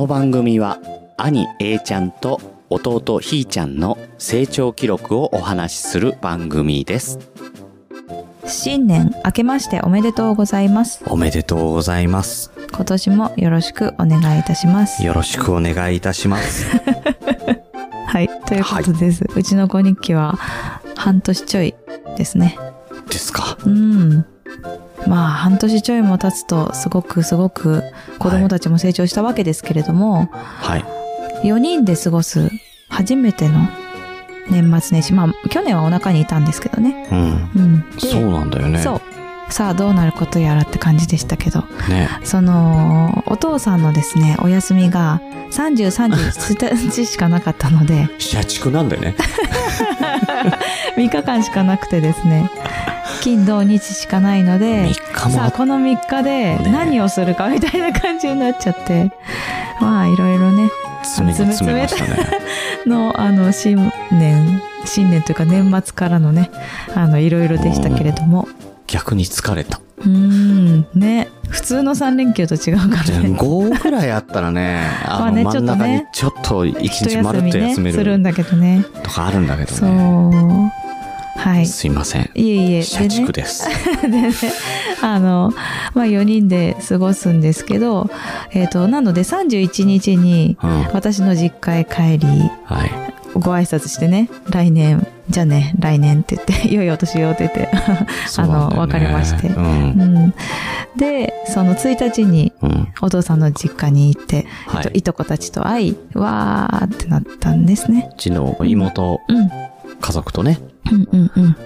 の番組は兄 A ちゃんと弟ひーちゃんの成長記録をお話しする番組です。新年明けましておめでとうございます。おめでとうございます。今年もよろしくお願いいたします。よろしくお願いいたしますはい、ということです、はい、うちの子日記は半年ちょいですね。ですか。うん、まあ半年ちょいも経つとすごく子供たちも成長したわけですけれども、はい、4人で過ごす初めての年末年始、まあ去年はお腹にいたんですけどね、うんうん、そうなんだよね。そう、さあどうなることやらって感じでしたけど、ね、そのお父さんのですねお休みが30、31日しかなかったので社畜なんだよね3日間しかなくてですね、金土日しかないので、さあこの3日で何をするかみたいな感じになっちゃって、ね、まあいろいろね詰めましたねの新年というか年末からのねいろいろでしたけれども、逆に疲れた。ね、普通の3連休と違うからね。5ぐらいあったらね、ね、真ん中にちょっと1日まるっと休める、ね、するんだけどね。とかあるんだけどね。そう。はい、すいません。いえ、社畜です。でね、まあ4人で過ごすんですけど、なので31日に私の実家へ帰り、はい。ご挨拶してね、来年じゃあね来年って言って良いお年をって言って別れまして、うんうん、でその1日にお父さんの実家に行って、うん、いとこたちと会い、わーってなったんですね。うちの妹、うん、家族とね、うんうんうん、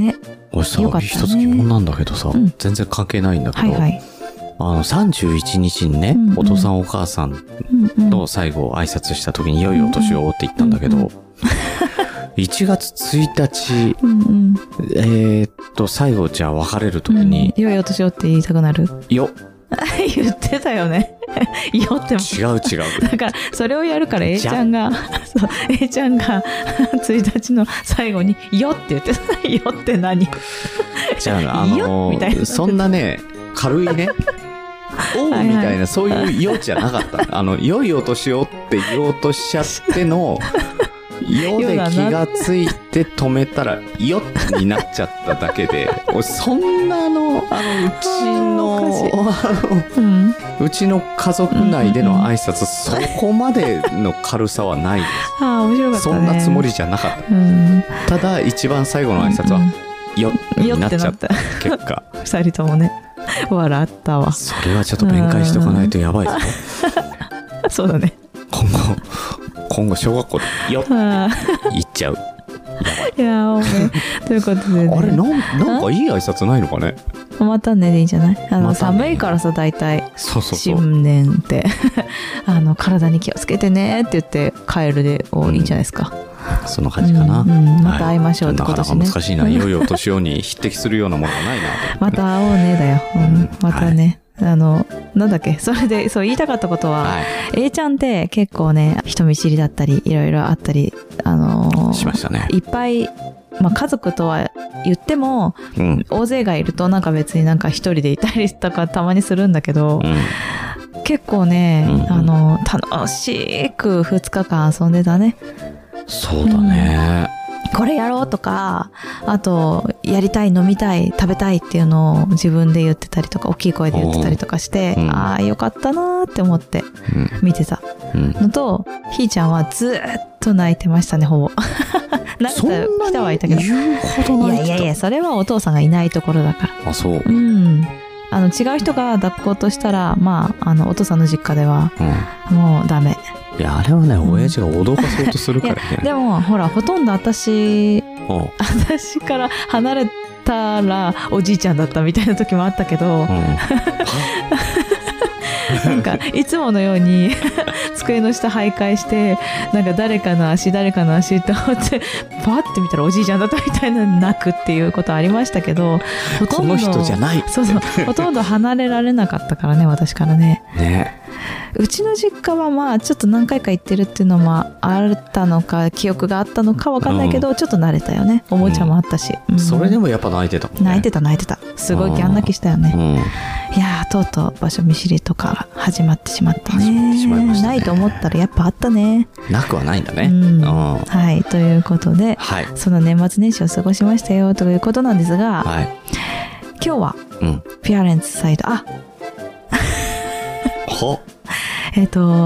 ね、俺さ、一つ疑問なんだけどさ、うん、全然関係ないんだけど、はいはい、31日にね、うんうん、お父さんお母さんの最後挨拶した時に良いお年をって言ったんだけど、うんうん、1月1日、うんうん、最後じゃあ別れる時に、うん、良いお年をって言いたくなるよ言ってたよねよって違うだからそれをやるから A ちゃんがA ちゃんが1日の最後によって言ってたよって何じゃあみたいな、そんなね軽いねおうみたいな、はいはい、そういうよじゃなかった良いお年をって言おうとしちゃってのよで気がついて止めたらよになっちゃっただけでそんなうちの家族内での挨拶、うん、そこまでの軽さはないですあ、面白かったね、そんなつもりじゃなかった、うん、ただ一番最後の挨拶は、うん、よになっちゃった結果2人ともね笑ったわ。それはちょっと弁解しとかないとやばいぞそうだね、今後小学校でよっ言っちゃうやばい。いやー、ということで、ね、あれなんかいい挨拶ないのかね。またねでいいんじゃない。またね、寒いからさ、大体新年って体に気をつけてねって言ってカエルでいいんじゃないですか、うん、その感じかな、うんうん、また会いましょう、はい、ってことですね。なかなか難しいな、良いお年をに匹敵するようなものがないなまた会おうねだよ、うんうん、またね、はい、なんだっけ、それでそう言いたかったことは、はい、A ちゃんって結構ね人見知りだったりいろいろあったりしましたね。いっぱい、まあ、家族とは言っても、うん、大勢がいるとなんか別になんか一人でいたりとかたまにするんだけど、うん、結構ね、うん、楽しく2日間遊んでたね。そうだね、うん、これやろうとか、あとやりたい、飲みたい、食べたいっていうのを自分で言ってたりとか大きい声で言ってたりとかして、うん、ああよかったなーって思って見てたのと、うん、ひーちゃんはずーっと泣いてましたね、ほぼ泣いてきたはいたけど、いやそれはお父さんがいないところだから。あ、そう、うん、違う人が抱っことしたら、まあ、お父さんの実家では、うん、もうダメ。いや、あれはね、親父が脅かそうとするからねでもほら、ほとんど私から離れたらおじいちゃんだったみたいな時もあったけど、うん、なんかいつものように机の下徘徊して、なんか誰かの足って思ってパッて見たらおじいちゃんだったみたいな、泣くっていうことありましたけど、この人じゃない、そうそう、ほとんど離れられなかったからね、私からね。ね。うちの実家はまあちょっと何回か行ってるっていうのもあったのか記憶があったのか分かんないけど、うん、ちょっと慣れたよね。おもちゃもあったし、うんうん、それでもやっぱ泣いてたもんね。泣いてたすごいギャン泣きしたよね、うん、いやとうとう場所見知りとか始まってしまったね。始まってしまいましたね。ないと思ったらやっぱあったね。なくはないんだね、うん、はい。ということで、はい、その年末年始を過ごしましたよということなんですが、はい、今日は、うん、フィアレンツサイド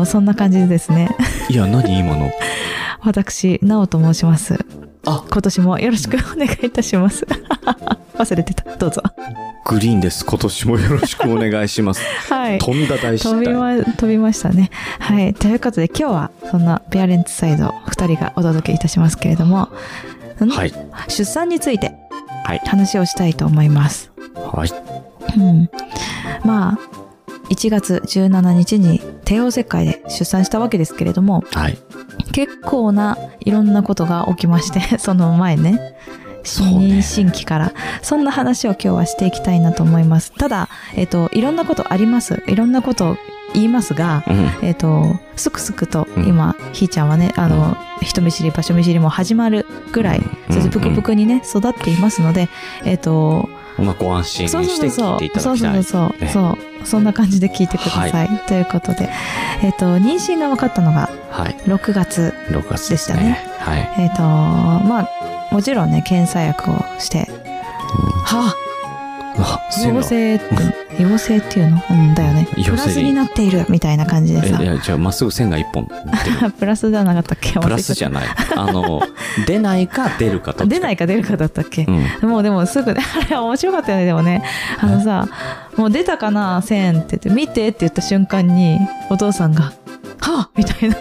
そんな感じでですね。いや何今の私なおと申します。あ、今年もよろしくお願いいたします忘れてた。どうぞ。グリーンです。今年もよろしくお願いします、はい、飛んだ大失態飛びましたね。はい。ということで今日はそんなフィアレンツサイド2人がお届けいたしますけれども、はい、出産について話をしたいと思います。はい、うん、まあ1月17日に帝王切開で出産したわけですけれども、はい、結構ないろんなことが起きましてその前ね、妊娠期からそんな話を今日はしていきたいなと思います。ただ、いろんなことあります。いろんなこと言いますが、うん、すくすくと今、うん、ひーちゃんはね人見知り場所見知りも始まるぐらい、うん、そしてぷくぷくにね育っていますので、まあ、ご安心して聞いていただきたい。そうそんな感じで聞いてください、はい、ということで、妊娠が分かったのが6月でしたね。はい、6月ですね。はい、まあもちろんね検査薬をして、うん、はぁ、陽性っていうの、うん、だよね。プラスになっているみたいな感じでさ。いやじゃあまっすぐ線が1本プラスじゃなかったっけ。プラスじゃない出ないか出るかだったっけ、うん、もうでもすぐねあれ面白かったよね。でもねさもう出たかな線って言って見てって言った瞬間にお父さんがはぁみたいな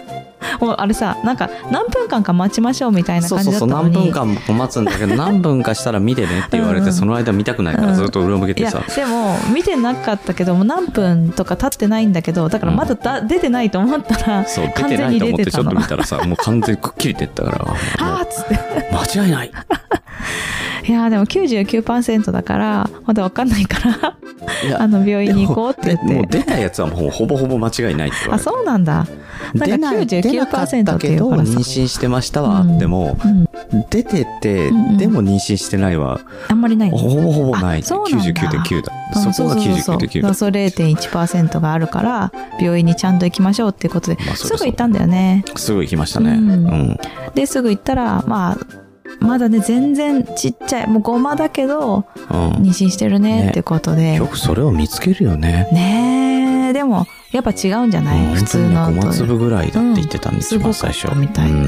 もうあれさなんか何分間か待ちましょうみたいな感じだったのに何分間待つんだけど何分かしたら見てねって言われてその間見たくないからずっと裏向けてさ、うん、いやでも見てなかったけども何分とか経ってないんだけどだからまだ、うん、出てないと思ったらそう完全に出てたの。出てないと思ってちょっと見たらさもう完全にくっきり出てったからあっつって間違いないいやでも 99% だからまだ分かんないから病院に行こうって言ってもう出たやつはもうほぼほぼ間違いないって言われてあそうなんだ。なんか 99% っていうからさ出なかったけど妊娠してましたはあっても、うんうん、出てて、うんうん、でも妊娠してないはあんまりないほぼほぼない。 99.9 だ、うん、そこが 99.9 だ。そう 0.1% があるから病院にちゃんと行きましょうっていうことで、まあ、すぐ行ったんだよね。すぐ行きましたね、うんうん、ですぐ行ったらまあまだね全然ちっちゃいもうゴマだけど、うん、妊娠してるねってことで、ね、よくそれを見つけるよね。ねえでもやっぱ違うんじゃない、うん、普通のゴマ粒ぐらいだって言ってたんですよ、うん、最初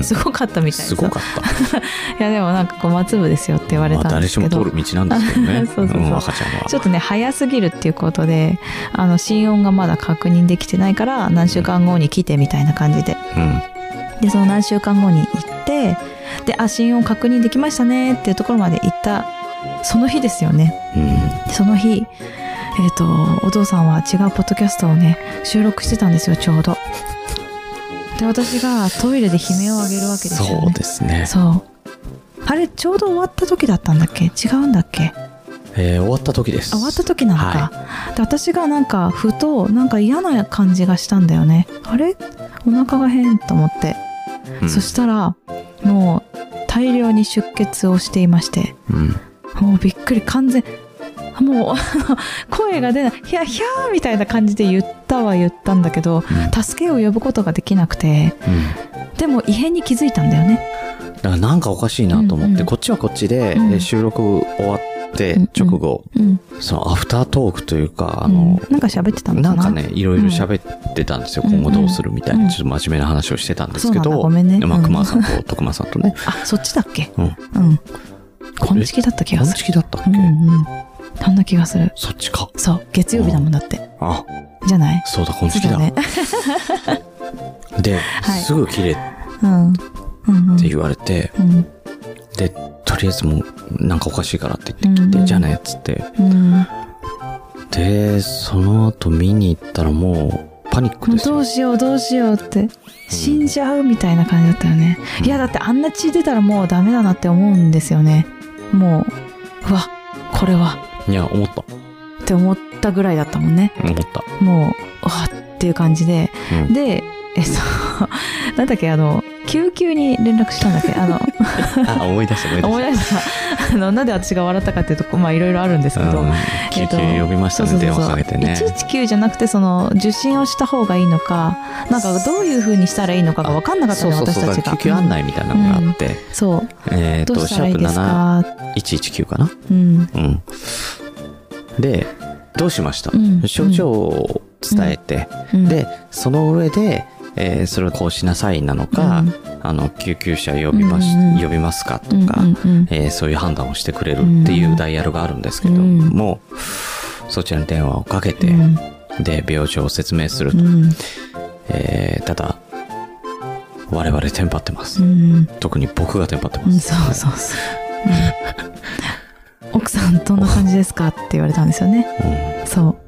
すごかったみたい、うん、すごかったいやでもなんかゴマ粒ですよって言われたんですけど、まあ、誰しも通る道なんですけどねそう赤ちゃんはちょっとね早すぎるっていうことで心音がまだ確認できてないから何週間後に来てみたいな感じで、うん、でその何週間後に行ってで心音確認できましたねっていうところまで行ったその日ですよね、うん、その日、お父さんは違うポッドキャストをね収録してたんですよちょうど。で私がトイレで悲鳴を上げるわけですよね。そうですね。そうあれちょうど終わった時だったんだっけ違うんだっけ。終わった時です。終わった時なのか、はい、で私がなんかふとなんか嫌な感じがしたんだよね。あれお腹が変と思って、うん、そしたらもう大量に出血をしていまして、うん、もうびっくり完全もう声が出ないヒャヒャーみたいな感じで言ったんだけど、うん、助けを呼ぶことができなくて、うん、でも異変に気づいたんだよね。だからなんかおかしいなと思って、うんうん、こっちはこっちで、うん、収録終わって直後、うんうん、そのアフタートークというか、うん、なんか喋ってたのかな。なんかねいろいろ喋ってたんですよ、うん、今後どうするみたいな、うん、ちょっと真面目な話をしてたんですけど、ごめんね、まあ、熊さんと徳間さんとねあそっちだっけ、うんうん、今月だった気がする。今月だったっけ、うんうん、そんな気がする。そっちか。そう月曜日だもんだって、うん、あじゃないそうだ今月だねで、はい、すぐ切れ、うんって言われて、うん、でとりあえずもうなんかおかしいからって言ってきて、うん、じゃあねっつって、うん、でその後見に行ったらもうパニックですよ。どうしようって死んじゃうみたいな感じだったよね、うん、いやだってあんな血出たらもうダメだなって思うんですよね。もううわこれはいや思ったって思ったぐらいだったもんね。思ったもうわっていう感じで、うん、でなんだっけ救急に連絡したんだっけあ思い出したなんで私が笑ったかっていうとこまあいろいろあるんですけど、うん、救急呼びましたね、電話かけてね。119じゃなくてその受診をした方がいいのかなんかどういう風にしたらいいのかが分かんなかったね、私たちが。救急案内みたいなのがあって、うん、そうどうしたらいいですか119かな、うんうん、でどうしました、うん、症状を伝えて、うん、でその上でそれをこうしなさいなのか、うん、救急車呼びますかとか、うんうんうんそういう判断をしてくれるっていうダイヤルがあるんですけども、うん、そちらに電話をかけて、うん、で病状を説明すると、うんただ我々テンパってます、うん、特に僕がテンパってます、うん、そう、うん、奥さんどんな感じですかって言われたんですよね、うん、そう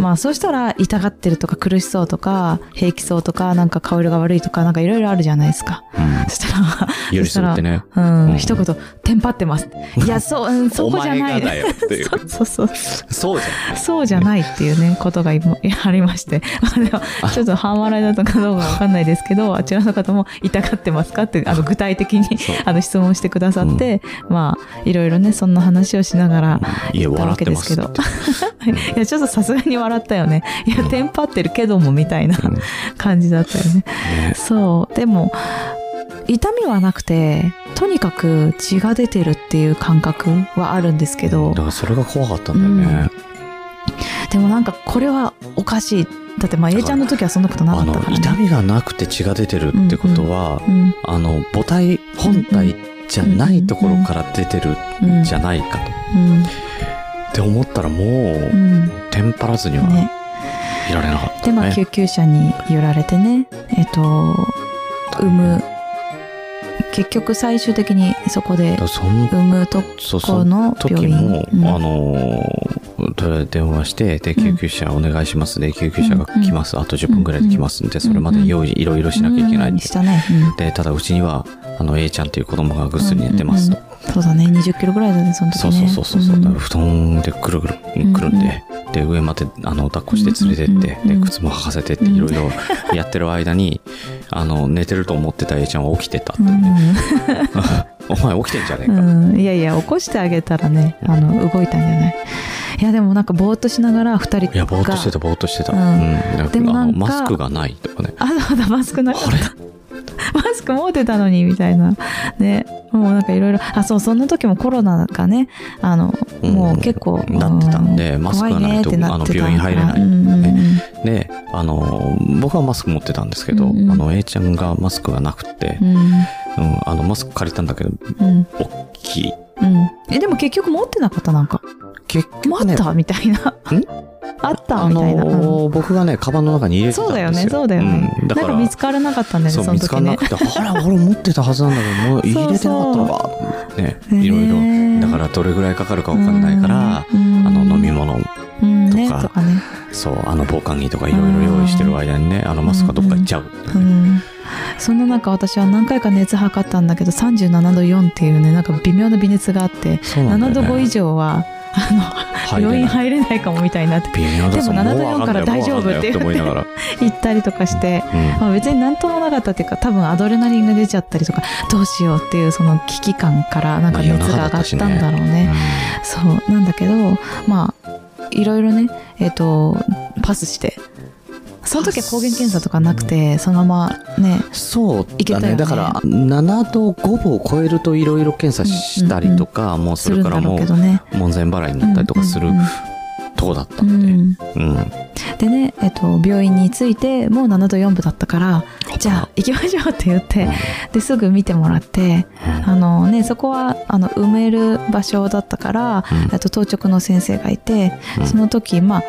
まあそうしたら痛がってるとか苦しそうとか平気そうとかなんか顔色が悪いとかなんかいろいろあるじゃないですか、うん、そしたらってね、うんうん、一言テンパってますいやそう、うん、そこじゃないお前がだよっていうそうじゃないっていうねことがありましてでもちょっと半笑いだったかどうかわかんないですけどあちらの方も痛がってますかって具体的に質問してくださって、うん、まあいろいろねそんな話をしながら言ったわけですけど、うん、いやちょっとさすがに笑ったよね。いや、テンパってるけどもみたいな感じだったよね。そう。でも、痛みはなくて、とにかく血が出てるっていう感覚はあるんですけど。だからそれが怖かったんだよね。うん、でもなんか、これはおかしい。だって、まあ、A ちゃんの時はそんなことなかったからね。痛みがなくて血が出てるってことは、うんうん、母体、本体じゃないところから出てるんじゃないかと。うんうんうんって思ったらもう、うん、テンパらずにはいられなかった、ね、でまあ救急車に揺られてね産む結局最終的にそこで産むとこの病院の時も、うん、電話してで救急車お願いしますで、ね、救急車が来ます、うん、あと10分ぐらいで来ますんで、うん、それまで用意いろいろしなきゃいけないんで、うん、でただうちにはA ちゃんという子供がぐっすり寝てますと。うんうんうんそうだね20キロぐらいだねその時ねそう、うん、布団でぐるぐるくるんで、うん、で上まで抱っこして連れてって、うん、で靴も履かせてっていろいろやってる間に寝てると思ってた A ちゃんは起きてたって、ねうん、お前起きてんじゃねえか、うん、いやいや起こしてあげたらね動いたんじゃないいやでもなんかぼーっとしながら2人がいやぼーっとしてた、うんうん、でもなんかマスクがないとかねそうだマスクなかったマスク持ってたのにみたいなねもうなんかいろいろそんな時もコロナがねもう結構、うん、なってたんでマスクがないと病院入れない、うんね、で僕はマスク持ってたんですけど、うん、A ちゃんがマスクがなくて、うんうん、マスク借りたんだけど、うん、大きい、うん、でも結局持ってなかったなんか結局、ね、ったみたいなあったみたいな、僕がねカバンの中に入れてたんですよそうだよね、うん、だからなんか見つからなかったんだよねその時ね見つからなくてあら俺持ってたはずなんだけどもう入れてなかったのかねいろいろだからどれぐらいかかるか分かんないから飲み物とかねそう防寒着とかいろいろ用意してる間にねマスクがどっか行っちゃう、ねうん、そんな中私は何回か熱測ったんだけど37度4っていうねなんか微妙な微熱があって、ね、7度5以上は病院入れないかもみたいになってでも7度4から大丈夫って言ったりとかして、うんまあ、別に何ともなかったっていうか多分アドレナリンが出ちゃったりとかどうしようっていうその危機感からなんか熱が上がったんだろうね、うん、そうなんだけどまあいろいろねパスしてその時は抗原検査とかなくてそのままねそうだねいけたよねだから7度5分を超えるといろいろ検査したりとか、うんうんうん、もうそれからもう門前払いになったりとかする、うんうんうん、とこだったので、うんうん、でね病院に着いてもう7度4分だったからじゃあ行きましょうって言って、うん、ですぐ見てもらって、うん、そこは埋める場所だったから、うん、当直の先生がいて、うん、その時は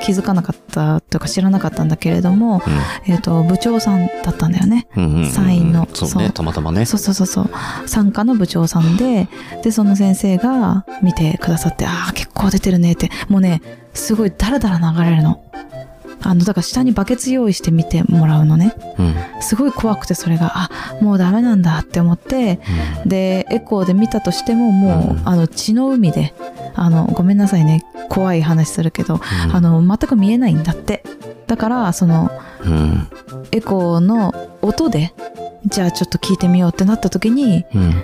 気づかなかったとか知らなかったんだけれども、うん、部長さんだったんだよね、うんうんうん、参院のそうねたまたまねそう参加の部長さんでその先生が見てくださってああ結構出てるねってもうねすごいダラダラ流れるの。だから下にバケツ用意して見てもらうのね、うん、すごい怖くてそれがもうダメなんだって思って、うん、でエコーで見たとしてももう、うん、血の海でごめんなさいね怖い話するけど、うん、全く見えないんだってだからその、うん、エコーの音でじゃあちょっと聞いてみようってなった時に、うん、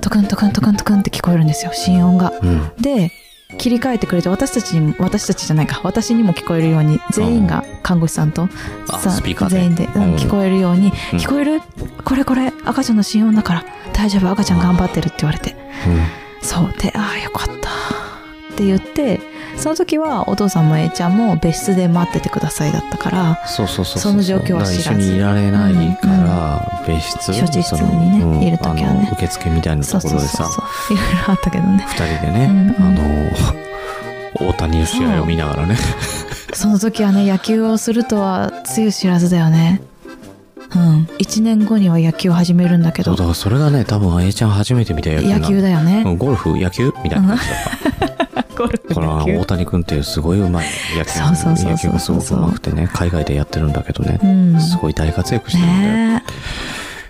トクントクントクントクンって聞こえるんですよ、心音が、うん、で切り替えてくれて私にも聞こえるように全員が看護師さんと、うん、スピーカーで全員で、うん、聞こえるように、うん、聞こえるこれ赤ちゃんの心音だから大丈夫、赤ちゃん頑張ってるって言われて、うん、そうでああよかったって言って、その時はお父さんも A ちゃんも別室で待っててくださいだったから、その状況は知らず一緒にいられないから、うんうん、別室、処置室にね、いるときはね、受付みたいなところでさ、いろいろあったけどね、2人でね、うんうん、大谷の試合を見ながらねその時はね、野球をするとはつゆ知らずだよね。うん、1年後には野球を始めるんだけど、 だからそれがね、多分 A ちゃん初めて見た野球だよね、ゴルフ野球みたいな感じだからこれは大谷君ってすごい上手い野球がすごく上手くてね、海外でやってるんだけどね、うん、すごい大活躍してるんだよ、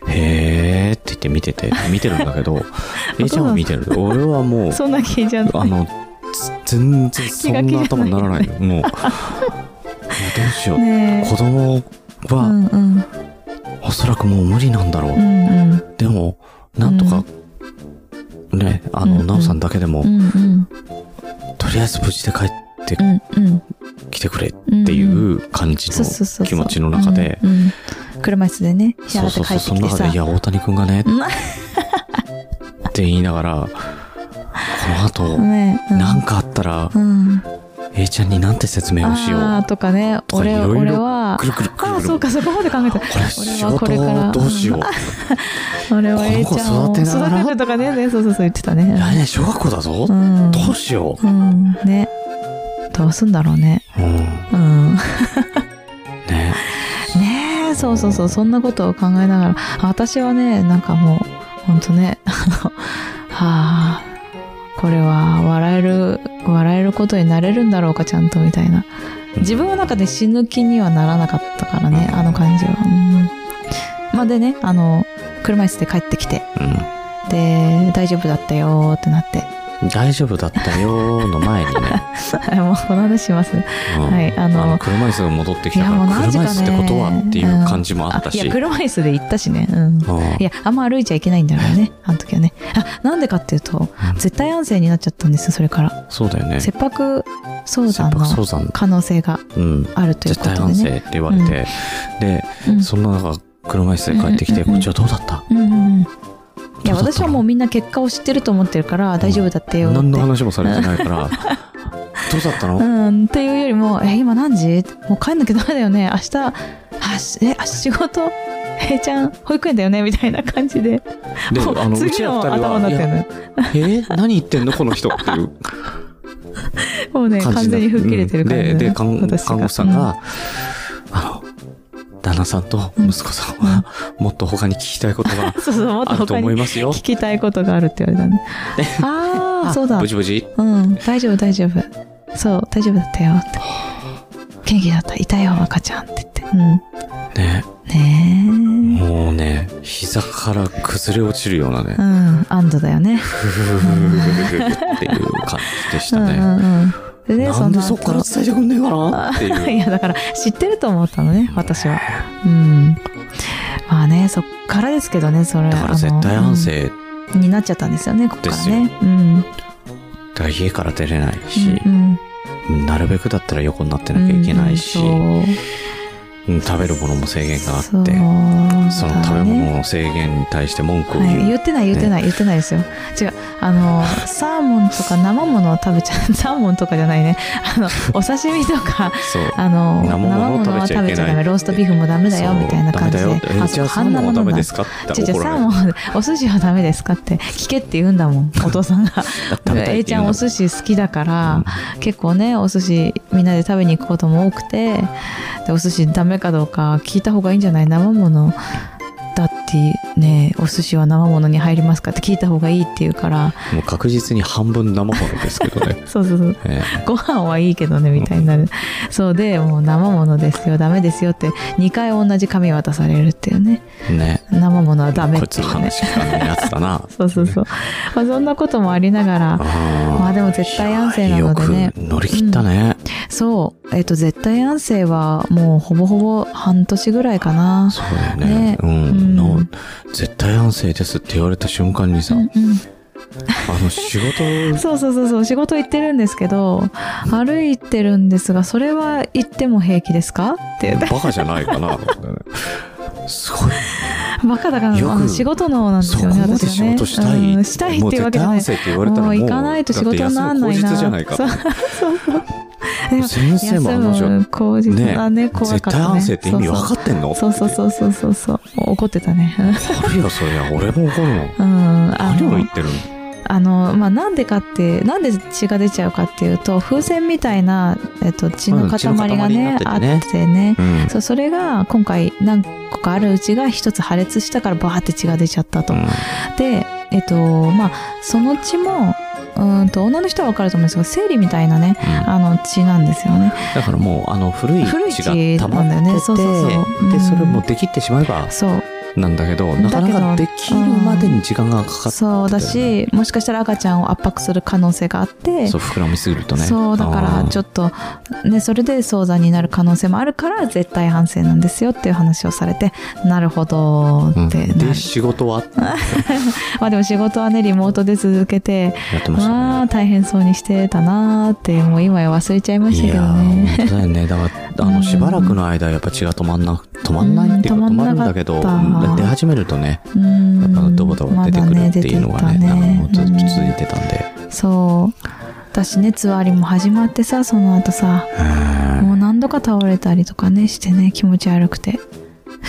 へーって言って見てるんだけどA ちゃんは見てる、俺はもうそんな気じゃない、全然そんな頭にならない、もうどうしよう、子供は、うんうん、おそらくもう無理なんだろう、うんうん、でもなんとか、うん、ね、なおさんだけでも、うんうん、とりあえず無事で帰ってきてくれっていう感じの気持ちの中で、車椅子でね、ひゃらって帰ってきてさ、その中でいや大谷君がねって言いながら、この後何かあったら A ちゃんになんて説明をしようとかね、俺はくるくるくる、あ、そうか、そこまで考えた、俺はこれからどうしよう、俺は A ちゃんを育てるとかね、そうそう言ってたね、来年小学校だぞ、うん、どうしよう、うん、ね、どうすんだろうね、うん、うん、ねえ、そうそんなことを考えながら、私はね、なんかもうほんとね、はあ、これは笑えることになれるんだろうかちゃんとみたいな、自分の中で死ぬ気にはならなかったからね、あの感じは、うん、まあでね、車椅子で帰ってきて、うん、で大丈夫だったよってなって、大丈夫だったよの前にねもうこの話します、うん、はい、車椅子が戻ってきたから、車椅子ってことはっていう感じもあったし、うん、いや車椅子で行ったしね、うん、いやあんま歩いちゃいけないんだろうね、あの時はね、あ、なんでかっていうと、うん、絶対安静になっちゃったんですよ、それから。そうだよね、切迫早産の可能性があるということでね、うん、絶対安静って言われて、うん、で、うん、そんな中車椅子で帰ってきて、うんうんうん、こっちはどうだった、うんうんうん、いや私はもうみんな結果を知ってると思ってるから大丈夫だったよって、何の話もされてないからどうだったの、うん、っていうよりも今何時、もう帰んなきゃダメだよね、明日仕事A ちゃん保育園だよねみたいな感じで、次の頭になってるの何言ってんのこの人っていうもうね、完全に吹っ切れてる感じ、ね、うん、で看護師さんが、うん、旦那さんと息子さんはもっと他に聞きたいことがあると思いますよ、そうそう、もっと他に聞きたいことがあるって言われたねああ、そうだ、無事、うん、大丈夫そう大丈夫だったよって、元気だった、いたよ赤ちゃんって言って、うん、ねもうね、膝から崩れ落ちるようなね、うん、安堵だよねっていう感じでしたね、うんうん、でね、なんでそっから伝えてくんねえかなっていういやだから知ってると思ったのね私は、うん、まあね、そっからですけどね、それだから絶対安静、うん、になっちゃったんですよね、ここからね、うん、だから家から出れないし、うんうん、なるべくだったら横になってなきゃいけないし、うんうん、食べるものも制限があって、 その食べ物の制限に対して文句を言う、はい、言ってないですよ、違う、サーモンとか生ものを食べちゃう、サーモンとかじゃないね、お刺身とか生ものは食べちゃダメ、ローストビーフもダメだよみたいな感じで、じゃあサーモンはダメですかって怒られる、お寿司はダメですかって聞けって言うんだもんお父さんがA ちゃんお寿司好きだから、うん、結構ねお寿司みんなで食べに行くことも多くて、でお寿司ダメかどうか聞いた方がいいんじゃない、生ものだってね、お寿司は生ものに入りますかって聞いた方がいいって言うから、もう確実に半分生ものですけどねそう、ご飯はいいけどねみたいになる、うん、そうでもう生ものですよダメですよって2回同じ紙渡されるっていうね生ものはダメっていうね、こいつ話しかないやつだなそう、まあ、そんなこともありながら、まあでも絶対安静なのでね、よく乗り切ったね、うん、そう、絶対安静はもうほぼほぼ半年ぐらいかな。そうだよね。うん、うん、絶対安静ですって言われた瞬間にさ、うんうん、仕事そう仕事行ってるんですけど、歩いてるんですが、それは行っても平気ですかって言って、バカじゃないかな。すごい。バカだから、仕事のなんですよね、私はね。仕事したい、うん、したいっていうわけじゃない。もう絶対安静って言われたらもう行かないと仕事にならないな。先生も話はね、絶対安静って意味分かってんの？そう怒ってたね。あるよそれは、俺も怒るの。うん、何を言ってるの？まあ、なんで血が出ちゃうかっていうと、風船みたいな、血の塊がね、あってね、うん、それが今回何個かあるうちが一つ破裂したからバーって血が出ちゃったと、うん、で、まあ、その血も女の人は分かると思うんですが、生理みたいなね、うん、血なんですよね。だからもう古い血が溜まってて、それもできてしまえばそうなんだけど、なかなかできるまでに時間がかかってたよね。そうだし、もしかしたら赤ちゃんを圧迫する可能性があって、そう膨らみすぎるとね、そうだからちょっとね、それで早産になる可能性もあるから絶対安静なんですよっていう話をされて、なるほどって、うん、で仕事はまあでも仕事はね、リモートで続けてやってましたね。まあ大変そうにしてたなーって、もう今や忘れちゃいましたけどね。いやー、本当だよね。だからしばらくの間やっぱ血が止まんないっていうか、止まるんだけど出始めるとね、やっぱドボドボ出てくるっていうのがね、ずっと続いてたんで、そう私ね、つわりも始まってさ、その後さ、もう何度か倒れたりとかねしてね、気持ち悪くて、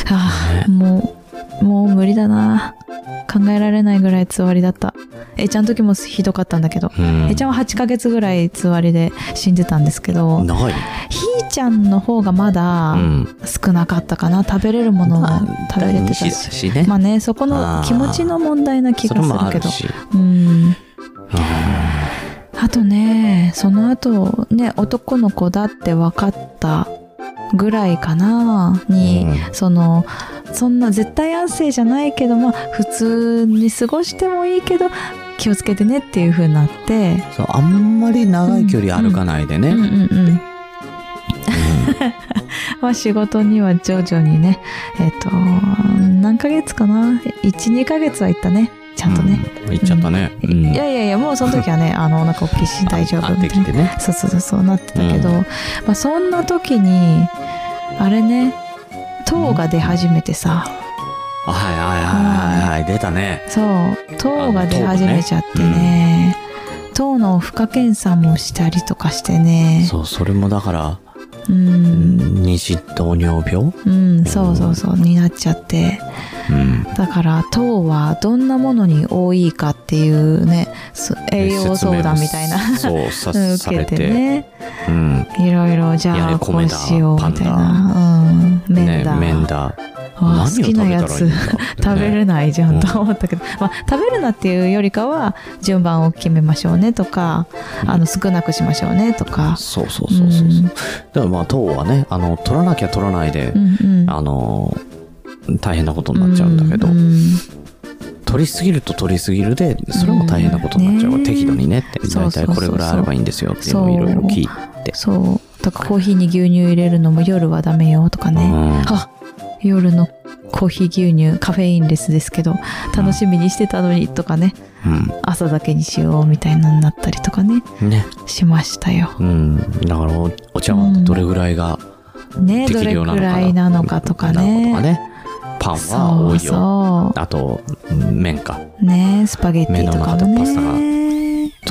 ああ、もう無理だな、考えられないぐらいつわりだった。ちゃんの時もひどかったんだけど、ちゃんは8ヶ月ぐらいつわりで死んでたんですけど、長い。ひーちゃんの方がまだ少なかったかな、食べれるものは食べれてたしね。まあね、そこの気持ちの問題な気がするけど、うん。あとね、その後ね、男の子だって分かったぐらいかなに、そんな絶対安静じゃないけど、まあ普通に過ごしてもいいけど気をつけてねっていう風になって、そう、あんまり長い距離歩かないでね、まあ仕事には徐々にね、何ヶ月かな、12ヶ月は行ったね、ちゃんとね、行っちゃったね。いやいやいや、もうその時はね、お腹大きいし大丈夫みたいな、そうなってたけど、まあそんな時にあれね、糖が出始めてさ、はい、出たね。そう、糖が出始めちゃってね、糖の負荷検査もしたりとかしてね、そう、それもだから二次糖尿病、そうになっちゃって、だから糖はどんなものに多いかっていうね、栄養相談みたいな受けてね、いろいろ、じゃあこうしようみたいな、麺だ、好きなやつ食べれないじゃんと思ったけど、まあ食べるなっていうよりかは順番を決めましょうねとか、少なくしましょうねとか、そうだからまあ糖はね、取らなきゃ取らないで大変なことになっちゃうんだけど、取りすぎると取りすぎるで、それも大変なことになっちゃう。適度にねって、大体これぐらいあればいいんですよっていうのをいろいろ聞いて、そうだからコーヒーに牛乳入れるのも夜はダメよとかね、あ、夜のコーヒー牛乳カフェインレスですけど楽しみにしてたのにとかね、朝だけにしようみたいなになったりとかね、しましたよ。だからお茶碗どれぐらいが適量なのかな、どれぐらいなのかとかね、パンは多いよ、あと麺かね、スパゲッティとかね、パスタ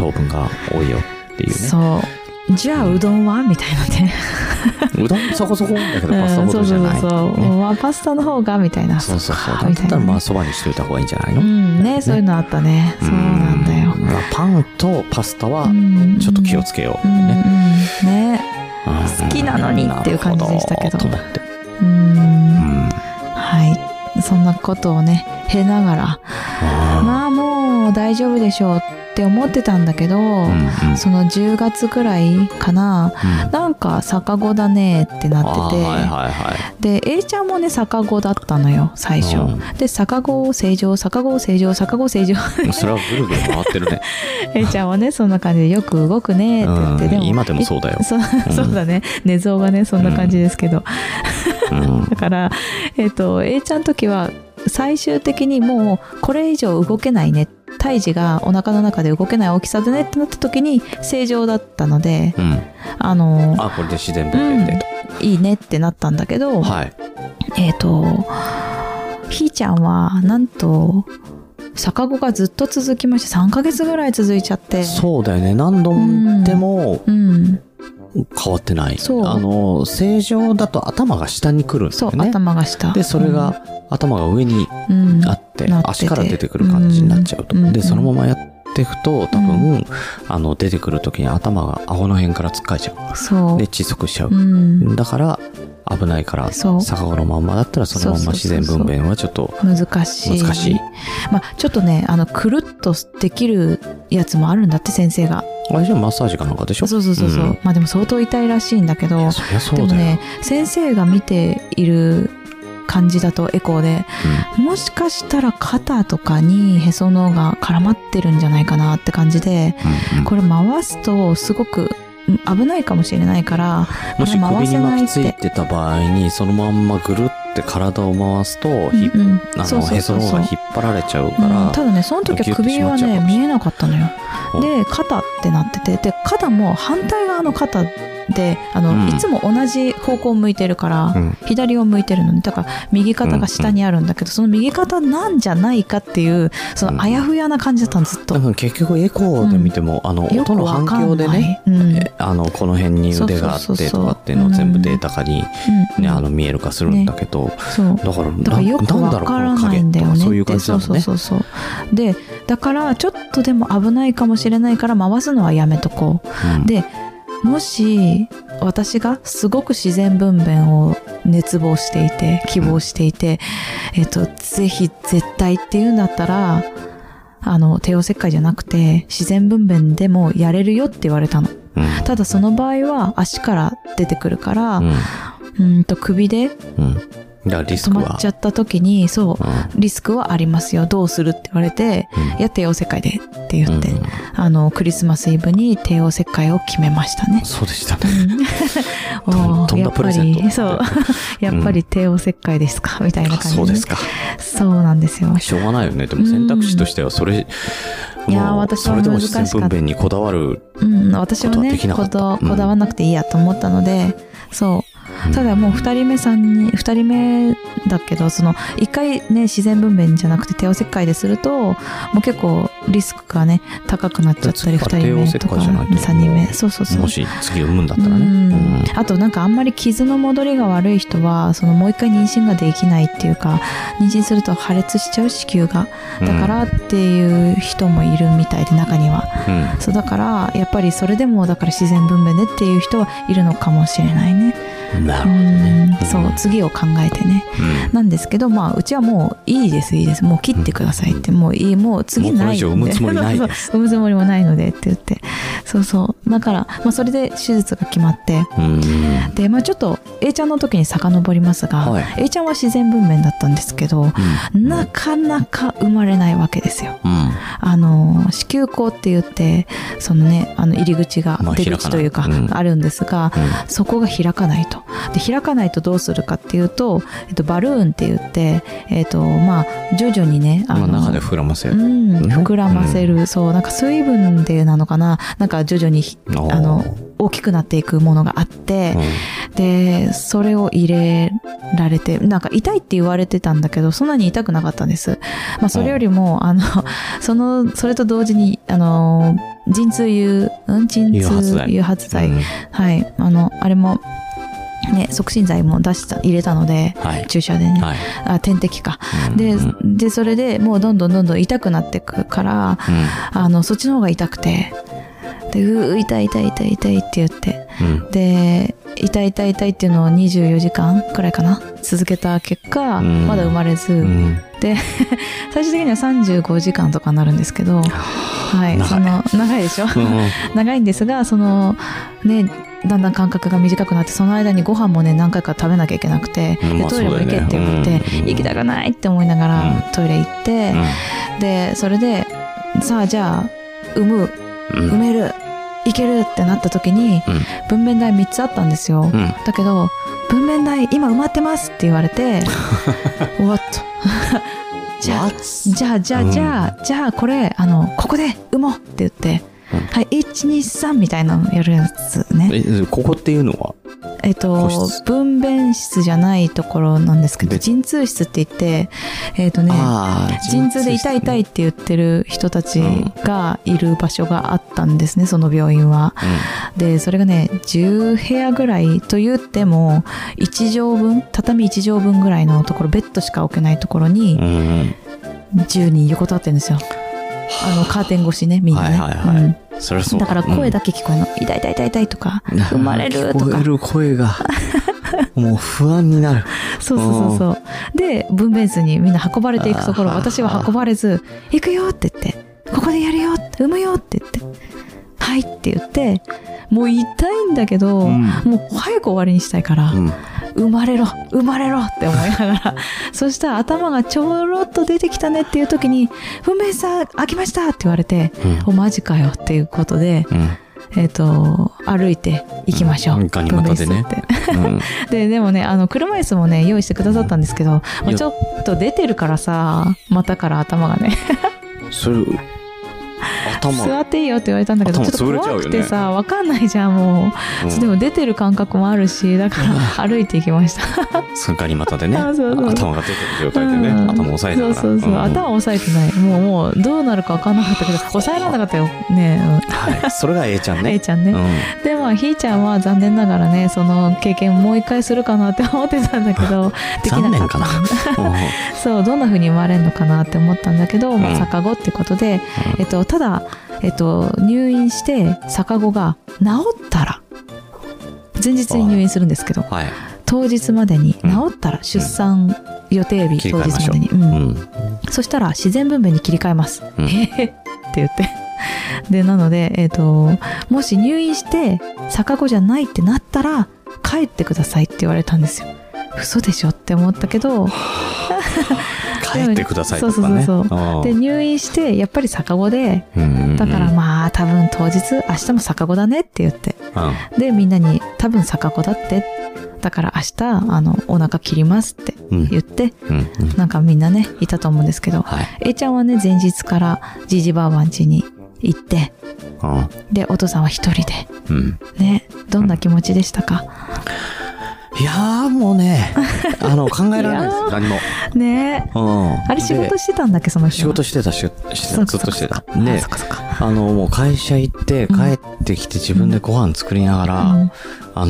が糖分が多いよっていうね、そう、じゃあうどんはみたいなね、うどんそこそこだけどパスタほどじゃない、まあパスタの方がみたいな、だったらまあそばにしといた方がいいんじゃないの、ね、そういうのあったね。そうなんだよ、パンとパスタはちょっと気をつけようね、好きなのにっていう感じでしたけど、はい、そんなことをね経ながら、まあもう大丈夫でしょうっって思ってたんだけど、うんうん、その10月くらいかな、うん、なんか逆子だねってなってて、はいはいはい、で A ちゃんもね逆子だったのよ最初、うん、で逆子正常それはぐるぐる回ってるねA ちゃんはねそんな感じでよく動くねって言って、うん、でも今でもそうだよ そうだね、寝相がねそんな感じですけど、うん、だから、A ちゃんの時は最終的にもうこれ以上動けないね、胎児がお腹の中で動けない大きさだねってなった時に正常だったので、うん、あこれで自然分娩で、うん、いいねってなったんだけど、はい、ひーちゃんはなんと逆子がずっと続きまして3ヶ月ぐらい続いちゃって、そうだよね、何度でも、うんうん変わってない。正常だと頭が下に来るんですよね。そう、頭が下で、それが、うん、頭が上にあって、うん、足から出てくる感じになっちゃうと、うん、でそのままやっていくと多分、うん、出てくる時に頭が顎の辺からつっかえちゃう、そうで窒息しちゃう、うん、だから危ないから、逆子のまんまだったらそのまんま自然分娩はちょっと難しい。まあちょっとねくるっとできるやつもあるんだって、先生があれじゃマッサージかなんかでしょ。そう、うん、まあでも相当痛いらしいんだけど、でもね先生が見ている感じだとエコーで、うん、もしかしたら肩とかにへその緒が絡まってるんじゃないかなって感じで、うんうん、これ回すとすごく危ないかもしれないから、もし首に巻きついてた場合にそのまんまぐるって体を回すと、うんうん、へその方が引っ張られちゃうから、うん、ただねその時は首はね見えなかったのよ。で肩ってなってて、で肩も反対側の肩でうん、いつも同じ方向を向いてるから、うん、左を向いてるのに、だから右肩が下にあるんだけど、うんうん、その右肩なんじゃないかっていうそのあやふやな感じだったんずっと、うん、でも結局エコーで見ても、うん、音の反響でね、うん、この辺に腕があってとかっていうのを全部データ化に、ねうんうん、見える化するんだけど、ね、だからよくわからないんだよね、そういう感じだもんね。そうでだからちょっとでも危ないかもしれないから回すのはやめとこう、うん、でもし私がすごく自然分娩を熱望していて希望していて、うん、ぜひ絶対っていうんだったら帝王切開じゃなくて自然分娩でもやれるよって言われたの、うん、ただその場合は足から出てくるから、うん、首で、うん止まっちゃった時にそう、うん、リスクはありますよ、どうするって言われて、うん、帝王切開でって言って、うん、クリスマスイブに帝王切開を決めましたね。そうでしたねとんだプレゼント、そうやっぱり帝王切開ですかみたいな感じ、ね、そうですか、そうなんですよ。しょうがないよね、でも選択肢としてはそれ、うん、いや私は難しかった。それでも自然分娩にこだわることはできなかった、うん、私はね、こだわらなくていいやと思ったので、そうただもう2人目だけど、その1回ね自然分娩じゃなくて帝王切開でするともう結構リスクがね高くなっちゃったり、2人目とか3人目、そうもし次産むんだったらね、うん、あとなんかあんまり傷の戻りが悪い人はそのもう1回妊娠ができないっていうか、妊娠すると破裂しちゃう子宮が、だからっていう人もいるみたいで中には、うん、そうだからやっぱりそれでもだから自然分娩でっていう人はいるのかもしれないね。なるほどね、うん、そう次を考えてね、うん、なんですけど、まあうちはもういいですもう切ってくださいって、うん、もういい、もう次ないので、もうこれ以上産むつもりないですそう産むつもりもないのでって言って、そうだから、まあ、それで手術が決まって、うん、でまあちょっと A ちゃんの時に遡りますが、はい、A ちゃんは自然分娩だったんですけど、うん、なかなか生まれないわけですよ、うん、子宮口って言ってそのね入り口が、出口というか、うん、あるんですが、うん、そこが開かないと。で開かないとどうするかっていうと、バルーンって言って、まあ、徐々にね中で膨らませる、うん、膨らませる、うん、そうなんか水分でなのかな、なんか徐々に大きくなっていくものがあって、うん、でそれを入れられて、なんか痛いって言われてたんだけどそんなに痛くなかったんです、まあ、それよりも、うん、それと同時に鎮痛誘発剤、うん、はいあれもね、促進剤も入れたので、はい、注射でね、はい、点滴か、うん、でそれでもうどんどん痛くなってくから、うん、そっちの方が痛くて、で痛いって言って、うん、で痛いっていうのを24時間くらいかな続けた結果、うん、まだ生まれず、うん、で最終的には35時間とかになるんですけど、はい、長いでしょ、うん、長いんですが、そのね、だんだん間隔が短くなって、その間にご飯もね何回か食べなきゃいけなくて、でトイレも行けって言って、行きたくないって思いながらトイレ行って、うん、でそれでさあじゃあ産める行けるってなった時に、うん、分娩台3つあったんですよ、うん、だけど分娩台今埋まってますって言われて終わったじゃあこれここで産もうって言って、うん、はい、123みたいなのやるやつね。ここっていうのは分娩室じゃないところなんですけど、陣痛室って言ってね、陣痛で痛い痛いって言ってる人たちがいる場所があったんですね、その病院は、うん、でそれがね10部屋ぐらいと言っても畳1畳分ぐらいのところ、ベッドしか置けないところに10人横たわってるんですよ、カーテン越しね、みんなね、はいはいはい、うん、そりゃそうだから声だけ聞こえるの、うん、痛い痛い痛い痛いとか生まれるとか聞こえる声がもう不安になるそうそうそうそう、うん、で分娩室にみんな運ばれていくところ、私は運ばれず行くよって言って、ここでやるよ、産むよって言って、はいって言って、もう痛いんだけど、うん、もう早く終わりにしたいから、うん、生まれろって思いながらそしたら頭がちょろっと出てきたねっていう時に、分娩さ開きましたって言われて、うん、マジかよっていうことで、うん、歩いて行きましょう、うん、ガニ股でね、うん、でもね車椅子もね用意してくださったんですけど、うん、ちょっと出てるからさ、股から頭がねそれ座っていいよって言われたんだけど、ちょっと怖くてさ、分かんないじゃん、もう、うん、でも出てる感覚もあるし、だから歩いていきましたガニ股でね頭が出てる状態でね、うん、頭押さえながら、そうそうそう、うん、頭押さえてない、もうどうなるか分かんなかったけど押さえられなかったよね、うん、はい、それが A ちゃんねA ちゃんね、うん、でひーちゃんは残念ながらね、その経験もう一回するかなって思ってたんだけどできなかったそう、どんな風に生まれるのかなって思ったんだけど、まあ、逆子ってことで、うん、ただ入院して逆子が治ったら、前日に入院するんですけど、はい、当日までに治ったら、うん、出産予定日当日までに、うんうん、そしたら自然分娩に切り替えます、うん、って言ってでなので、もし入院して逆子じゃないってなったら帰ってくださいって言われたんですよ。嘘でしょって思ったけど帰ってくださいとかね、そうそうそうで入院してやっぱり逆子で、だからまあ多分当日明日も逆子だねって言って、うん、でみんなに多分逆子だってだから明日お腹切りますって言って、うんうん、なんかみんなねいたと思うんですけど、はい、A ちゃんはね前日からじいじばあばん家に行って、でお父さんは一人で、うん、ね、どんな気持ちでしたか？いやーもうね考えられないです何もね、あれ仕事してたんだっけ、その人仕事してたし、ずっとしてたで、もう会社行って帰ってきて自分でご飯作りながら、う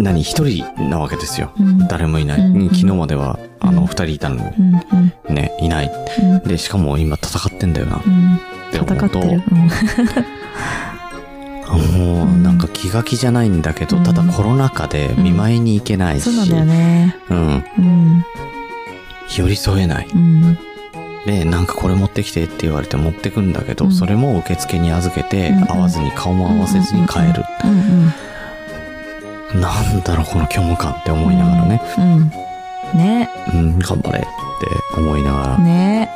ん、一人なわけですよ、うん、誰もいない、うん、昨日までは二人いたのに、うん、ねいない、うん、でしかも今戦ってんだよな、うん、って思うともうなんか気が気じゃないんだけど、ただコロナ禍で見舞いに行けないし、寄り添えない、うん、でなんかこれ持ってきてって言われて持ってくんだけど、うん、それも受付に預けて、うん、会わずに顔も合わせずに帰る、なんだろうこの虚無感って思いながらね、うん、ね、うん、頑張れって思いながらね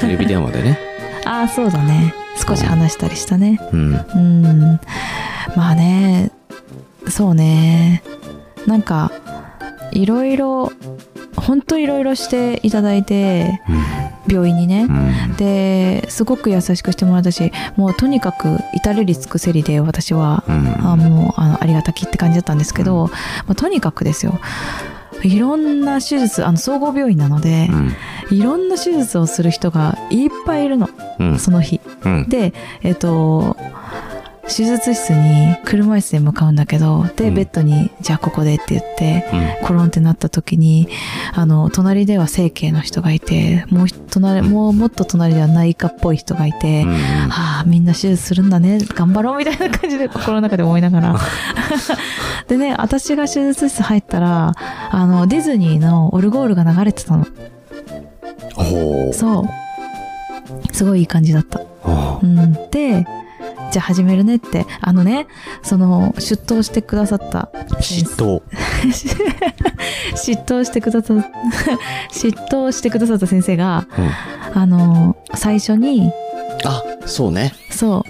テレビ電話でねああそうだね、少し話したりしたね、うん、うん、まあね、そうね、なんかいろいろ本当いろいろしていただいて、うん、病院にね、うん、ですごく優しくしてもらったし、もうとにかく至れり尽くせりで私は、うん、もうありがたきって感じだったんですけど、うん、まあ、とにかくですよ、いろんな手術、総合病院なので、うん、いろんな手術をする人がいっぱいいるの、うん、その日、うん、で手手術室に車椅子で向かうんだけど、で、ベッドにじゃあここでって言って、コロンってなった時に、隣では整形の人がいて、もっと隣では内科っぽい人がいて、はあ、みんな手術するんだね、頑張ろうみたいな感じで心の中で思いながら。でね、私が手術室入ったら、ディズニーのオルゴールが流れてたの。そう。すごいいい感じだった。うん、で、じゃあ始めるねって、出頭してくださった。出頭してくださった先生が、最初に、あ、そうね。そ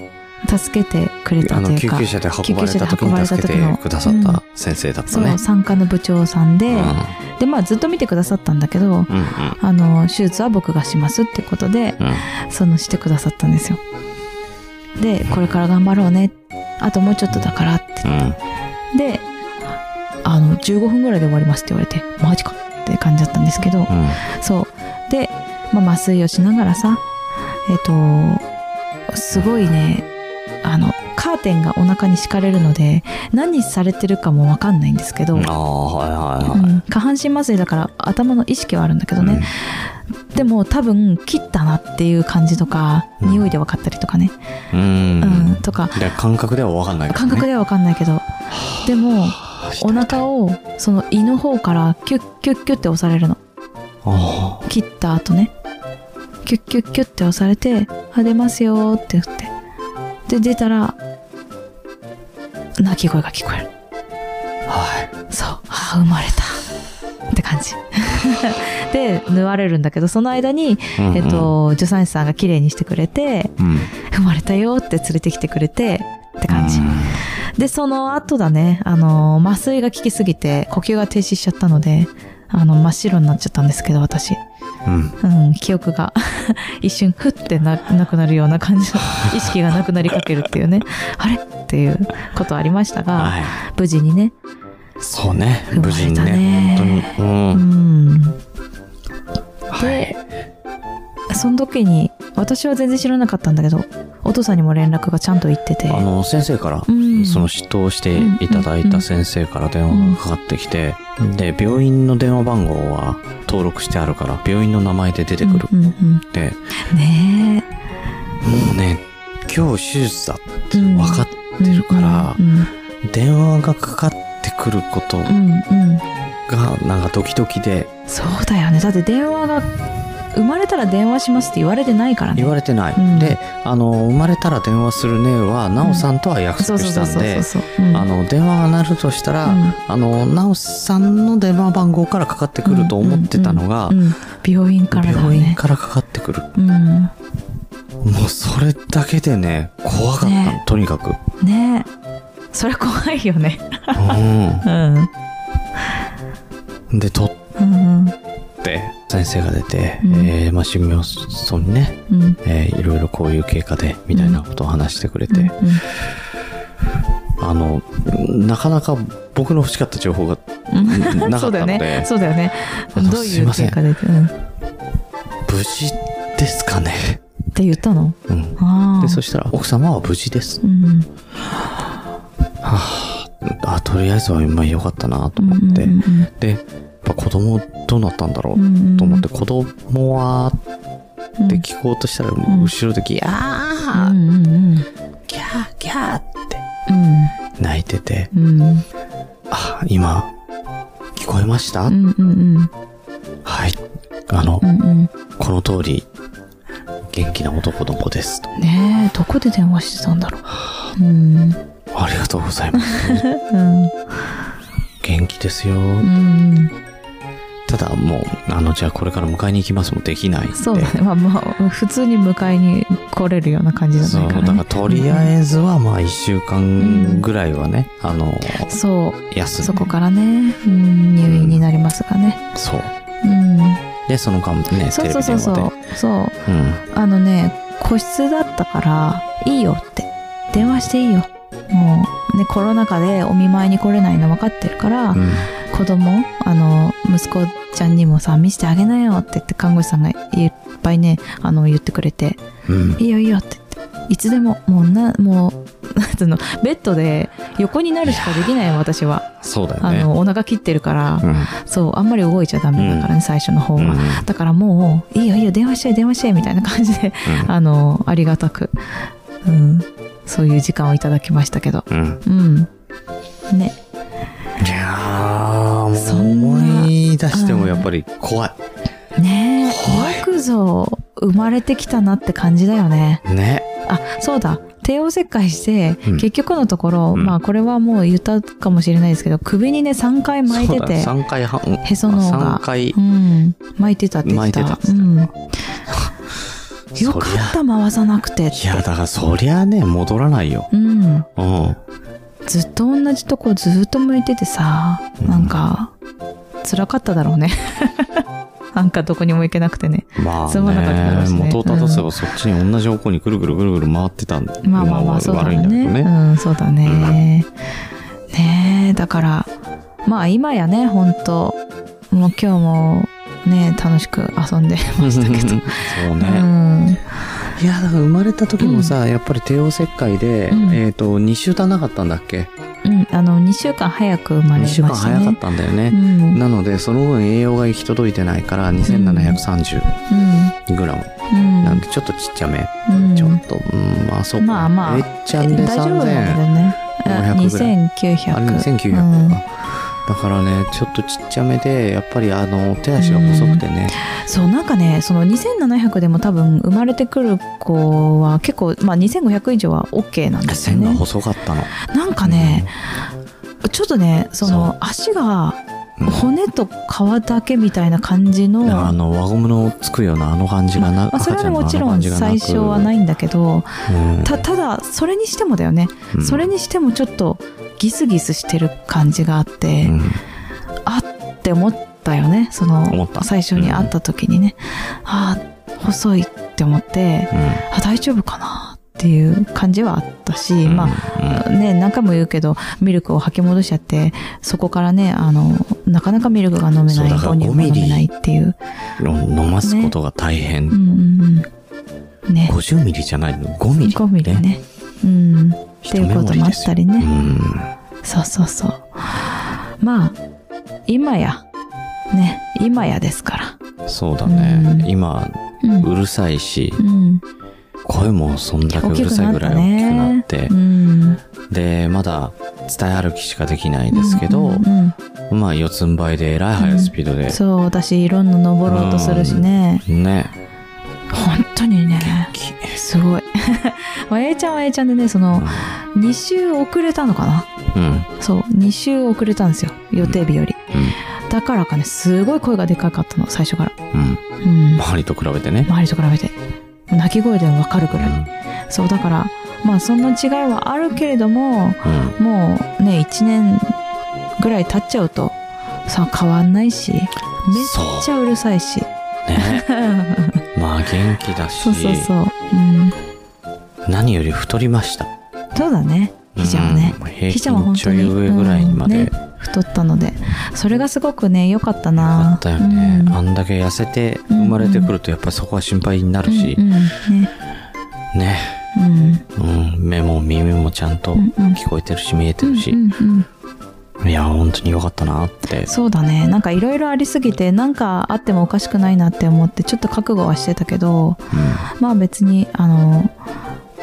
う、助けてくれたというか。救急車で運ばれた時に助けてくださった先生だったね。そう、産科の部長さんで、で、まあずっと見てくださったんだけど、手術は僕がしますってことで、してくださったんですよ。で、これから頑張ろうね。あともうちょっとだからって。で、15分ぐらいで終わりますって言われて、マジかって感じだったんですけど、そう。で、まあ麻酔をしながらさ、すごいね、カーテンがお腹に敷かれるので、何されてるかもわかんないんですけど、下半身麻酔だから頭の意識はあるんだけどね。でも多分切ったなっていう感じとか、匂いで分かったりとかね。とか。感覚では分かんないけど、ね。感覚では分かんないけど。でも、お腹を、胃の方からキュッキュッキュッって押されるの。切った後ね。キュッキュッキュッって押されて、あ、出ますよーって言って。で、出たら、泣き声が聞こえる。はい。そう。あ、生まれた。って感じ。で、縫われるんだけど、その間に、助産師さんが綺麗にしてくれて、生まれたよって連れてきてくれて、って感じ。で、その後だね、麻酔が効きすぎて、呼吸が停止しちゃったので、真っ白になっちゃったんですけど、私。記憶が、一瞬、ふってなくなるような感じの、意識がなくなりかけるっていうね、あれっていうことありましたが、無事にね、そうね、無事にね、本当に。で、その時に、私は全然知らなかったんだけど、お父さんにも連絡がちゃんと行ってて。先生から、指導していただいた先生から電話がかかってきて、で、病院の電話番号は登録してあるから、病院の名前で出てくる。で、ねえ。もうね、今日手術だって分かってるから、電話がかかってくること、がなんかドキドキで。そうだよね。だって電話が、生まれたら電話しますって言われてないからね。言われてない。で、生まれたら電話するねは、なおさんとは約束したんで、電話が鳴るとしたら、なおさんの電話番号からかかってくると思ってたのが、病院からだね。病院からかかってくる。もうそれだけでね、怖かったの、とにかく。ねえ。それ怖いよね。で、取って、先生が出て、神妙そうにね、いろいろこういう経過で、みたいなことを話してくれて、なかなか僕の欲しかった情報がなかったので、そうだよね。どういう経過で、無事ですかね。って言ったの？で、そしたら、奥様は無事です。あ、とりあえずは今良かったなと思って。で、やっぱ子供どうなったんだろうと思って、子供はって聞こうとしたら、後ろでギャーギャーギャーって泣いてて、あ、今、聞こえました？はい。この通り、元気な男の子ですと。ねえ、どこで電話してたんだろう。ありがとうございます。元気ですよ。ただもう、じゃあこれから迎えに行きますもできないんで。そうだね。まあ、普通に迎えに来れるような感じじゃないかな。そう、だからとりあえずは、まあ、1週間ぐらいはね、そう、休んで。そこからね、入院になりますがね。そう。で、その間もね、テレビ電話で。そう。個室だったから、いいよって。電話していいよ。もうね、コロナ禍でお見舞いに来れないの分かってるから、子供、息子ちゃんにもさ、見せてあげなよって言って、看護師さんがいっぱいね、言ってくれて、いいよいいよって言って、いつでも、もうベッドで横になるしかできない私は。そうだよね。お腹切ってるから、うん、そうあんまり動いちゃダメだからね、うん、最初の方は、うん、だからもういいよいいよ電話しちゃえ電話しちゃえみたいな感じで、うん、ありがたく、うん、そういう時間をいただきましたけど、うん、うん、ね。いやもう思い出してもやっぱり怖い、うん、ねえよくぞ生まれてきたなって感じだよね。ね。あ、そうだ、帝王切開して、うん、結局のところ、うん、まあこれはもう言ったかもしれないですけど、首にね3回巻いてて、3回半、へその緒が3回、うん、巻いてたって言ってた。よかった回さなくてって。いやだからそりゃね戻らないよ。うん。うん。ずっと同じとこずっと向いててさ、なんか辛かっただろうね。なんかどこにも行けなくてね。まあね。すまなかっただろうしね。元をたどせばそっちに同じ方向にぐるぐるぐるぐる回ってたんで。まあまあまあそうだね。悪いんだけどね。うん、そうだね。うん、ねえだからまあ今やね本当もう今日もね楽しく遊んでましたけど。そうね。うんいやだから生まれた時もさ、うん、やっぱり帝王切開で、うん、2週足なかったんだっけ？うん、2週間早く生まれましたね。2週間早かったんだよね、うん、なのでその分栄養が行き届いてないから2730グラム、うん、なんでちょっとちっちゃめ、うん、ちょっと、うん、まあそうかな、まあまあ、えっちゃんで3500ぐらい2900あれ2900か、うん、だからねちょっとちっちゃめでやっぱり手足が細くてね、うん、そうなんかねその2700でも多分生まれてくる子は結構、まあ、2500以上は OK なんですよね。線が細かったのなんかね、うん、ちょっとねその足が骨と皮だけみたいな感じの、うん、輪ゴムのつくような感じがなく、まあ、それはもちろん最初はないんだけど、うん、ただそれにしてもだよね、うん、それにしてもちょっとギスギスしてる感じがあって、うん、あって思ったよねその最初に会った時にね、うん、あ細いって思って、うん、あ大丈夫かなっていう感じはあったし、うん、まあ、うん、ね何回も言うけどミルクを吐き戻しちゃってそこからねなかなかミルクが飲めない母乳が飲めないっていう飲ますことが大変、ねうんうんね、50ミリじゃないの5ミリ、ね、5ミリねうん、っていうこともあったりね、うん、そうそうそうまあ今やね今やですからそうだね、うん、今うるさいし、うん、声もそんだけうるさいぐらい大きくなって、うん、でまだ伝え歩きしかできないですけど、うんうんうん、まあ四つん這いでえらい速いスピードで、うん、そう私いろんな登ろうとするしね、うん、ね本当にねすごいA ちゃんは A ちゃんでねその、うん、2週遅れたのかな、うん、そう2週遅れたんですよ予定日より、うん、だからかねすごい声がでかかったの最初から、うんうん、周りと比べてね周りと比べて泣き声でも分かるくらい、うん、そうだからまあそんな違いはあるけれども、うん、もうね1年ぐらい経っちゃうとさ変わんないしめっちゃうるさいしねまあ元気だしそうそうそう、うん、何より太りましたそうだねひちゃんはね、うん、ひちゃんは本当に上ぐらいまで、うんね、太ったのでそれがすごくね良かったな良かったよね、うん、あんだけ痩せて生まれてくるとやっぱりそこは心配になるし、うんうん、ね、うんうん、目も耳もちゃんと聞こえてるし見えてるし、うんうんうんいや本当に良かったなってそうだねなんかいろいろありすぎてなんかあってもおかしくないなって思ってちょっと覚悟はしてたけど、うん、まあ別に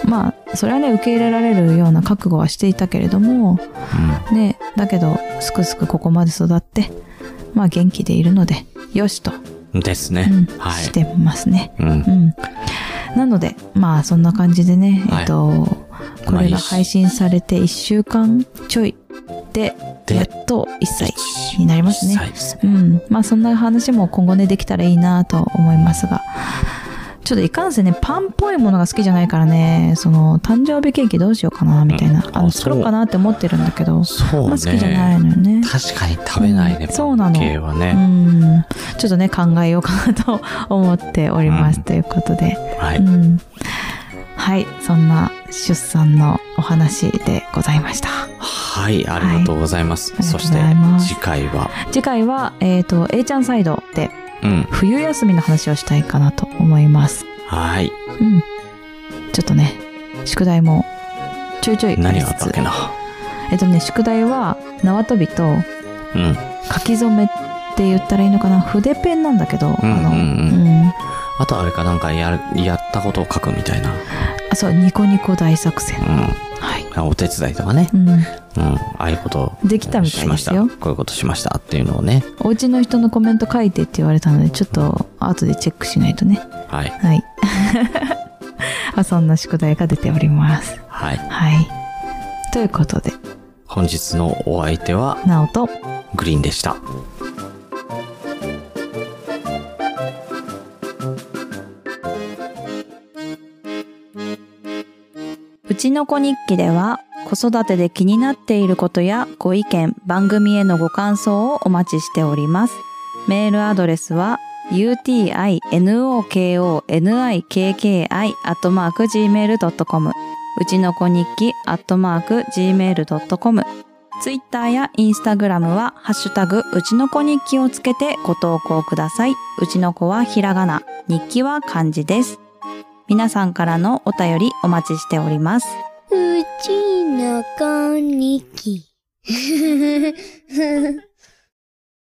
まあそれはね受け入れられるような覚悟はしていたけれども、うん、ねだけどすくすくここまで育ってまあ元気でいるのでよしとですね、うんはい、してますね、うんうん、なのでまあそんな感じでね、はい、これが配信されて1週間ちょいでやっと1歳になりますね。うん、まあそんな話も今後ねできたらいいなと思いますが、ちょっといかんせんねパンっぽいものが好きじゃないからね、その誕生日ケーキどうしようかなみたいな、うん、作ろうかなって思ってるんだけど、そうね、まあ、好きじゃないのよね。確かに食べないね、うん、そうなのパン系はね、うん。ちょっとね考えようかなと思っております、うん、ということで、はい、うん、はい、そんな出産のお話でございました。はい、ありがとうございます。はい、そして次回はA ちゃんサイドで冬休みの話をしたいかなと思います。はい。うん。ちょっとね、宿題もちょいちょいありつつ。何があったっけな。宿題は縄跳びと、書き初めって言ったらいいのかな、筆ペンなんだけど、あとあれかなんかやったことを書くみたいな。あ、そう、ニコニコ大作戦、はい、お手伝いとかね、ああいうことできたみたいですよ。こういうことしましたっていうのをね、お家の人のコメント書いてって言われたので、ちょっと後でチェックしないとね。はい、はいそんな宿題が出ております。はい、はい、ということで本日のお相手はなおとグリーンでした。うちの子日記では子育てで気になっていることやご意見、番組へのご感想をお待ちしております。メールアドレスはutinokonikki@gmail.com、 うちの子日記@gmail.com、 ツイッターやインスタグラムはハッシュタグうちの子日記をつけてご投稿ください。うちの子はひらがな、日記は漢字です。皆さんからのお便りお待ちしております。うちの子日記